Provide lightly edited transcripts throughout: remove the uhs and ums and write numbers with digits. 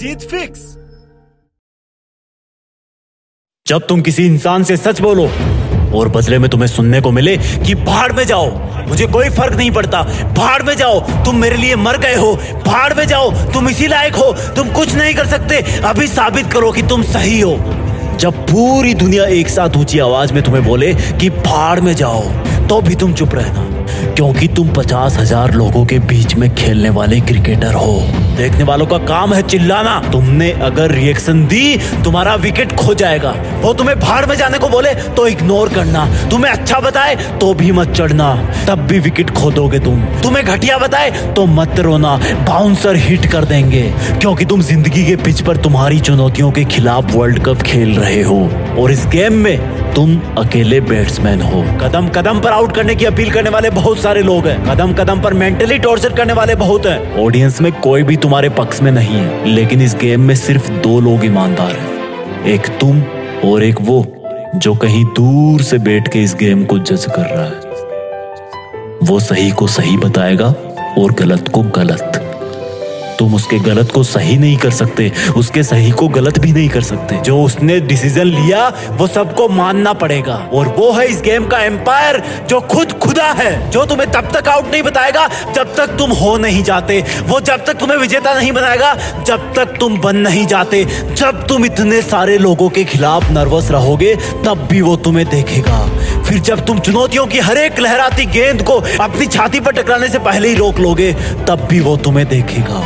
जीत fix. जब तुम किसी इंसान से सच बोलो और बदले में तुम्हें सुनने को मिले कि भाड़ में जाओ, मुझे कोई फर्क नहीं पड़ता, भाड़ में जाओ, तुम मेरे लिए मर गए हो, भाड़ में जाओ, तुम इसी लायक हो, तुम कुछ नहीं कर सकते, अभी साबित करो कि तुम सही हो। जब पूरी दुनिया एक साथ ऊंची आवाज में तुम्हें बोले कि भाड़ में जाओ, तो भी तुम चुप रहना, क्योंकि तुम 50,000 लोगों के बीच में खेलने वाले क्रिकेटर हो। देखने वालों का काम है चिल्लाना। तुमने अगर रिएक्शन दी, तुम्हारा विकेट खो जाएगा। वो तुम्हें भाड़ में जाने को बोले तो इग्नोर करना, तुम्हें अच्छा बताए तो भी मत चढ़ना, तब भी विकेट खो दोगे तुम। तुम्हें घटिया बताए तो मत रोना, बाउंसर हिट कर देंगे, क्योंकि तुम जिंदगी के पिच पर तुम्हारी चुनौतियों के खिलाफ वर्ल्ड कप खेल रहे हो और इस गेम में तुम अकेले बैट्समैन हो। कदम कदम पर आउट करने की अपील करने वाले बहुत सारे लोग हैं, कदम कदम पर मेंटली टॉर्चर करने वाले बहुत हैं। ऑडियंस में कोई भी तुम्हारे पक्ष में नहीं है, लेकिन इस गेम में सिर्फ 2 लोग ईमानदार हैं, एक तुम और एक वो जो कहीं दूर से बैठ के इस गेम को जज कर रहा है। वो सही को सही बताएगा और गलत को गलत। तुम उसके गलत को सही नहीं कर सकते, उसके सही को गलत भी नहीं कर सकते। जो उसने डिसीजन लिया वो सबको मानना पड़ेगा, और वो है इस गेम का एम्पायर जो खुद खुदा है, जो तुम्हें तब तक आउट नहीं बताएगा जब तक तुम हो नहीं जाते, वो जब तक तुम्हें विजेता नहीं बनाएगा जब तक तुम बन नहीं जाते। जब तुम इतने सारे लोगों के खिलाफ नर्वस रहोगे तब भी वो तुम्हें देखेगा। फिर जब तुम चुनौतियों की हर एक लहराती गेंद को अपनी छाती पर टकराने से पहले ही रोक लोगे तब भी वो तुम्हें देखेगा।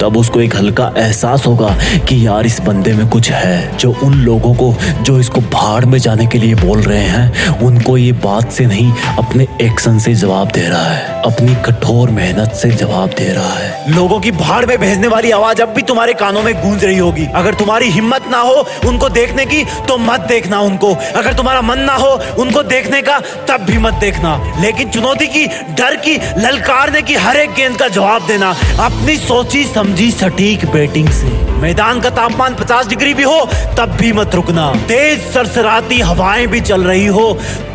तब उसको एक हल्का एहसास होगा कि यार इस बंदे में कुछ है। जो उन लोगों को जो इसको भाड़ में जाने के लिए बोल रहे हैं, उनको ये बात से नहीं अपने एक्शन से जवाब दे रहा है, अपनी कठोर मेहनत से जवाब दे रहा है। लोगों की भाड़ में भेजने वाली आवाज अब भी तुम्हारे कानों में गूंज रही होगी। अगर तुम्हारी हिम्मत ना हो उनको देखने की तो मत देखना उनको, अगर तुम्हारा मन ना हो उनको देखने का तब भी मत देखना, लेकिन चुनौती की, डर की, ललकारने की हर एक गेंद का जवाब देना अपनी सोची जी सटीक बैटिंग से। मैदान का तापमान 50 डिग्री भी हो तब भी मत रुकना, तेज सरसराती हवाएं भी चल रही हो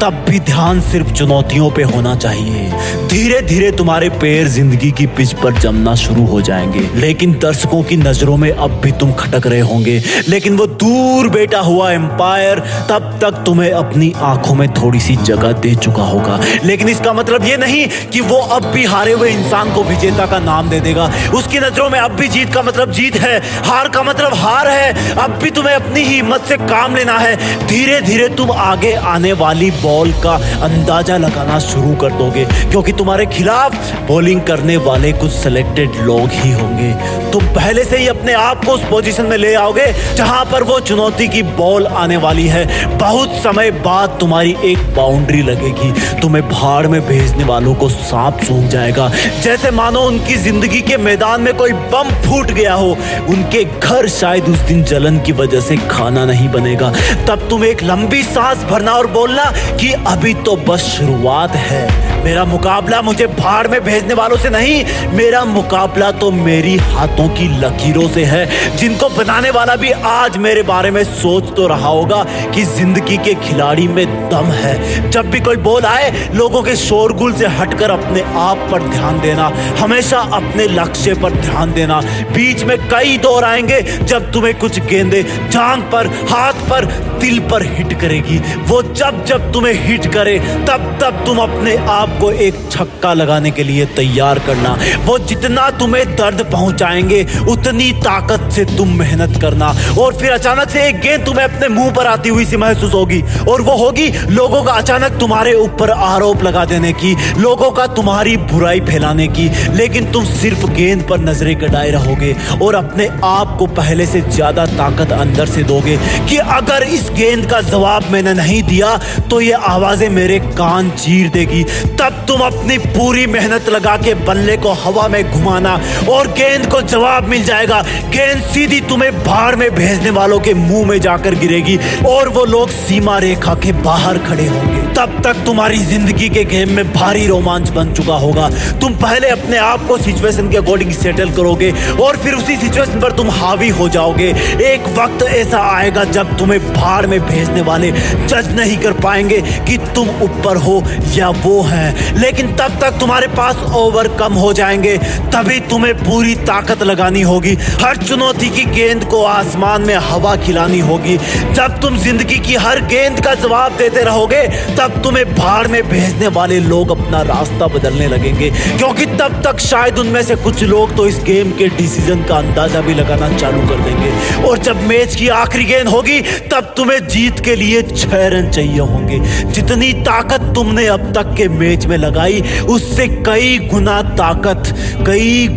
तब भी ध्यान सिर्फ चुनौतियों पे होना चाहिए। धीरे धीरे तुम्हारे पैर जिंदगी की पिच पर जमना शुरू हो जाएंगे, लेकिन दर्शकों की नजरों में अब भी तुम खटक रहे होंगे। लेकिन वो दूर बैठा हुआ एम्पायर तब तक तुम्हें अपनी आंखों में थोड़ी सी जगह दे चुका होगा, लेकिन इसका मतलब ये नहीं कि वो अब भी हारे हुए इंसान को विजेता का नाम दे देगा। उसकी नजरों में अब भी जीत का मतलब जीत है, हार का मतलब हार है। अब भी तुम्हें अपनी ही हिम्मत से काम लेना है। धीरे धीरे तुम आगे आने वाली बॉल का अंदाजा लगाना शुरू कर दोगे, क्योंकि तुम्हारे खिलाफ बॉलिंग करने वाले कुछ सिलेक्टेड लोग ही होंगे। तुम पहले से ही अपने आप को उस पोजीशन में ले आओगे जहां पर वो चुनौती की बॉल आने वाली है। बहुत समय बाद तुम्हारी एक बाउंड्री लगेगी। तुम्हें भाड़ में भेजने वालों को सांप सूंघ जाएगा, जैसे मानो उनकी जिंदगी के मैदान में कोई बम फूट गया हो। उनके घर शायद उस दिन जलन की वजह से खाना नहीं बनेगा। तब तुम एक लंबी सांस भरना और बोलना कि अभी तो बस शुरुआत है। मेरा मुकाबला मुझे भाड़ में भेजने वालों से नहीं, मेरा मुकाबला तो मेरी हाथों की लकीरों से है, जिनको बनाने वाला भी आज मेरे बारे में सोच तो रहा होगा कि जिंदगी के खिलाड़ी में दम है। जब भी कोई बोल आए, लोगों के शोरगुल से हटकर अपने आप पर ध्यान देना, हमेशा अपने लक्ष्य पर ध्यान देना। बीच में कई दौर आएंगे जब तुम्हें कुछ गेंदे जांघ पर, हाथ पर, दिल पर हिट करेगी। वो जब जब तुम्हें हिट करे तब तब तुम अपने आप को एक छक्का लगाने के लिए तैयार करना। वो जितना तुम्हें दर्द पहुंचाएंगे उतनी ताकत से तुम मेहनत करना। और फिर अचानक से एक गेंद तुम्हें अपने मुंह पर आती हुई सी महसूस होगी, और वो होगी लोगों का अचानक तुम्हारे ऊपर आरोप लगा देने की, लोगों का तुम्हारी बुराई फैलाने की। लेकिन तुम सिर्फ गेंद पर नजरें गड़ाए रहोगे और अपने आप को पहले से ज्यादा ताकत अंदर से दोगे कि अगर इस गेंद का जवाब मैंने नहीं दिया तो ये आवाजें मेरे कान चीर देगी। तब तुम अपनी पूरी मेहनत लगा के बल्ले को हवा में घुमाना और गेंद को जवाब मिल जाएगा। गेंद सीधी तुम्हें भाड़ में भेजने वालों के मुंह में जाकर गिरेगी और वो लोग सीमा रेखा के बाहर खड़े होंगे। तब तक तुम्हारी जिंदगी के गेम में भारी रोमांच बन चुका होगा। तुम पहले अपने आप को सिचुएशन के अकॉर्डिंग सेटल करोगे और फिर उसी सिचुएशन पर तुम हावी हो जाओगे। एक वक्त ऐसा आएगा जब तुम्हें भाड़ में भेजने वाले जज नहीं कर पाएंगे कि तुम ऊपर हो या वो हैं, लेकिन तब तक तुम्हारे पास ओवरकम हो जाएंगे। तभी तुम्हें पूरी ताकत लगानी होगी, हर चुनौती की गेंद को आसमान में हवा खिलानी होगी। जब तुम जिंदगी की हर गेंद का जवाब देते रहोगे तब तुम्हें भाड़ में भेजने वाले लोग अपना रास्ता बदलने लगेंगे, क्योंकि तब तक शायद उनमें से कुछ लोग तो इस गेम के डिसीजन का अंदाजा भी लगाना चालू कर देंगे। और जब मैच की आखिरी गेंद होगी तब तुम्हें जीत के लिए 6 रन चाहिए होंगे। जितनी ताकत तुमने अब तक के मैच में लगाई उससे कई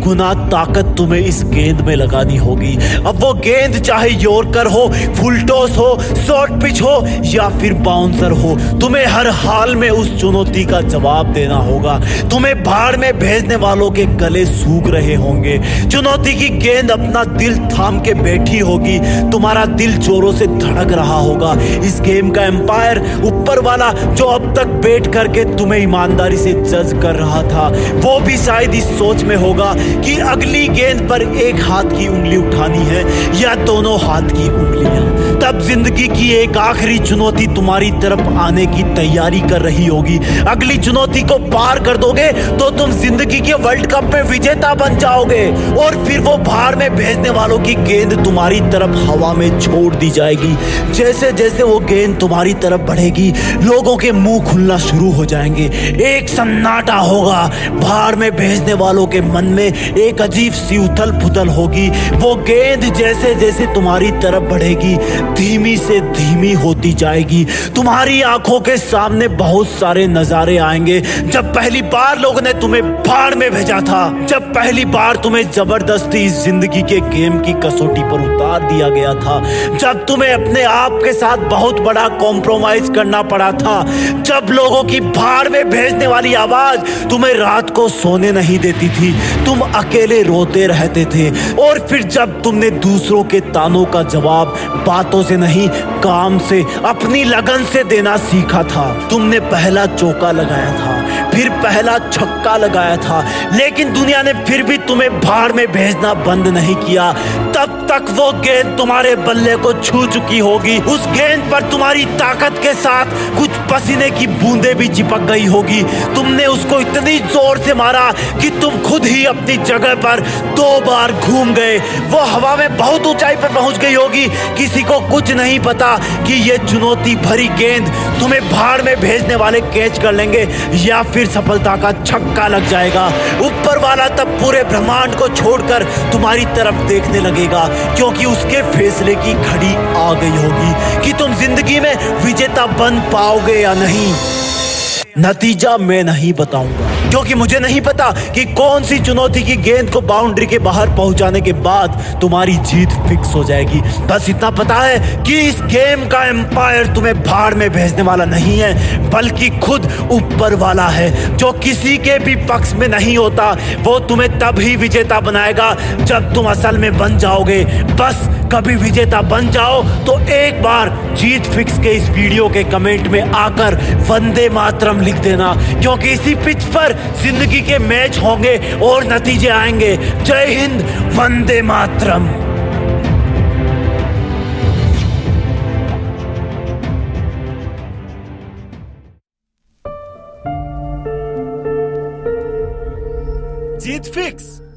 गुना ताकत तुम्हें इस गेंद में लगानी होगी। अब वो गेंद चाहे यॉर्कर हो, फुल टॉस हो, शॉर्ट पिच हो या फिर बाउंसर हो, तुम्हें हर हाल में उस चुनौती का जवाब देना होगा। तुम्हें भाड़ में भेजने वालों के गले सूख रहे होंगे, चुनौती की गेंद अपना दिल थाम के बैठी होगी, तुम्हारा दिल जोरों से धड़क रहा होगा। इस गेम का एम्पायर ऊपर वाला जो अब तक बैठ करके तुम्हें ईमानदारी से जज कर रहा था वो भी शायद इस सोच में होगा कि अगली गेंद पर एक हाथ की उंगली उठानी है या दोनों हाथ की उंगलियां। तब जिंदगी की एक आखिरी चुनौती तुम्हारी तरफ आने की तैयारी कर रही होगी। अगली चुनौती को पार कर दोगे तो तुम जिंदगी के वर्ल्ड कप में विजेता बन जाओगे और फिर वो भाड़ में भेजने वालों की गेंद तुम्हारी तरफ हवा में छोड़ दी जाएगी। जैसे जैसे वो गेंद तुम्हारी तरफ बढ़ेगी लोगों के मुंह खुलना शुरू हो जाएंगे, एक सन्नाटा होगा। भाड़ में भेजने वालों के मन में एक अजीब सी उथल पुथल होगी। वो गेंद जैसे जैसे तुम्हारी तरफ बढ़ेगी धीमी से धीमी होती जाएगी। तुम्हारी आंखों के सामने बहुत सारे नजारे आएंगे। जब पहली बार लोगों ने तुम्हें भाड़ में भेजा था, जब पहली बार तुम्हें जबरदस्ती इस जिंदगी के गेम की कसौटी पर उतार दिया गया था, जब तुम्हें अपने आप के साथ बहुत बड़ा कॉम्प्रोमाइज करना पड़ा था, जब लोगों की भाड़ में भेजने वाली आवाज तुम्हें रात को सोने नहीं देती थी, तुम अकेले रोते रहते थे। और फिर जब तुमने दूसरों के तानों का जवाब बातों से नहीं, काम से, अपनी लगन से देना सीखा था, तुमने पहला चौका लगाया था, फिर पहला छक्का लगाया था, लेकिन दुनिया ने फिर भी तुम्हें भाड़ में भेजना बंद नहीं किया। तब तक वो गेंद तुम्हारे बल्ले को छू चुकी होगी, उस गेंद पर तुम्हारी ताकत के साथ कुछ पसीने की बूंदें भी चिपक गई होगी। तुमने उसको इतनी जोर से मारा कि तुम खुद ही अपनी जगह पर 2 बार घूम गए। वो हवा में बहुत ऊंचाई पर पहुंच गई होगी। किसी को कुछ नहीं पता कि ये चुनौती भरी गेंद तुम्हें भाड़ में भेजने वाले कैच कर लेंगे या फिर सफलता का छक्का लग जाएगा। ऊपर वाला तब पूरे ब्रह्मांड को छोड़कर तुम्हारी तरफ देखने लगेगा, क्योंकि उसके फैसले की घड़ी आ गई होगी कि तुम जिंदगी में विजेता बन पाओगे या नहीं। नतीजा मैं नहीं बताऊंगा, क्योंकि मुझे नहीं पता कि कौन सी चुनौती की गेंद को बाउंड्री के बाहर पहुंचाने के बाद तुम्हारी जीत फिक्स हो जाएगी। बस इतना पता है कि इस गेम का एम्पायर तुम्हें भाड़ में भेजने वाला नहीं है, बल्कि खुद ऊपर वाला है, जो किसी के भी पक्ष में नहीं होता। वो तुम्हें तब ही विजेता बनाएगा जब तुम असल में बन जाओगे। बस कभी विजेता बन जाओ तो एक बार जीत फिक्स के इस वीडियो के कमेंट में आकर वंदे मातरम लिख देना, क्योंकि इसी पिच पर जिंदगी के मैच होंगे और नतीजे आएंगे। जय हिंद, वंदे मातरम। जीत फिक्स।